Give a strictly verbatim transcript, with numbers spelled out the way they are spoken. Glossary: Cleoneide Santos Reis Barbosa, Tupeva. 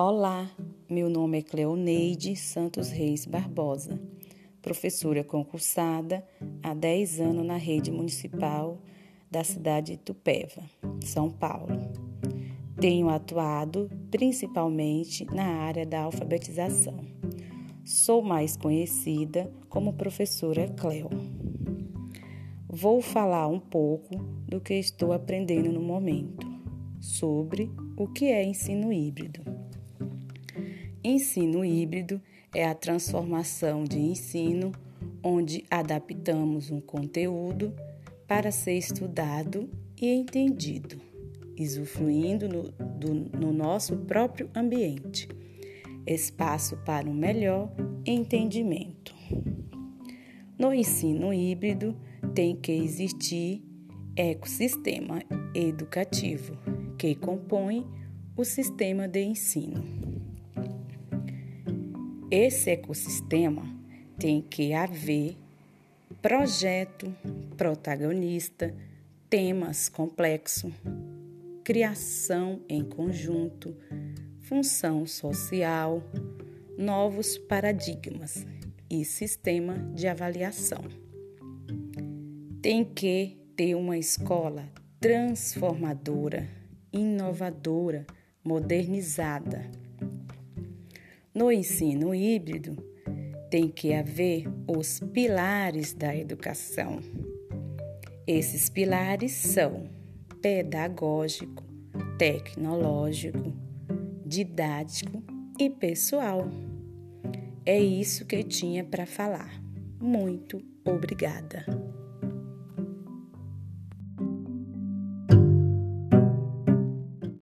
Olá, meu nome é Cleoneide Santos Reis Barbosa, professora concursada há dez anos na rede municipal da cidade de Tupeva, São Paulo. Tenho atuado principalmente na área da alfabetização. Sou mais conhecida como professora Cleo. Vou falar um pouco do que estou aprendendo no momento, sobre o que é ensino híbrido. Ensino híbrido é a transformação de ensino onde adaptamos um conteúdo para ser estudado e entendido, usufruindo no, do, no nosso próprio ambiente, espaço para um melhor entendimento. No ensino híbrido tem que existir ecossistema educativo que compõe o sistema de ensino. Esse ecossistema tem que haver projeto, protagonista, temas complexos, criação em conjunto, função social, novos paradigmas e sistema de avaliação. Tem que ter uma escola transformadora, inovadora, modernizada. No ensino híbrido, tem que haver os pilares da educação. Esses pilares são pedagógico, tecnológico, didático e pessoal. É isso que eu tinha para falar. Muito obrigada.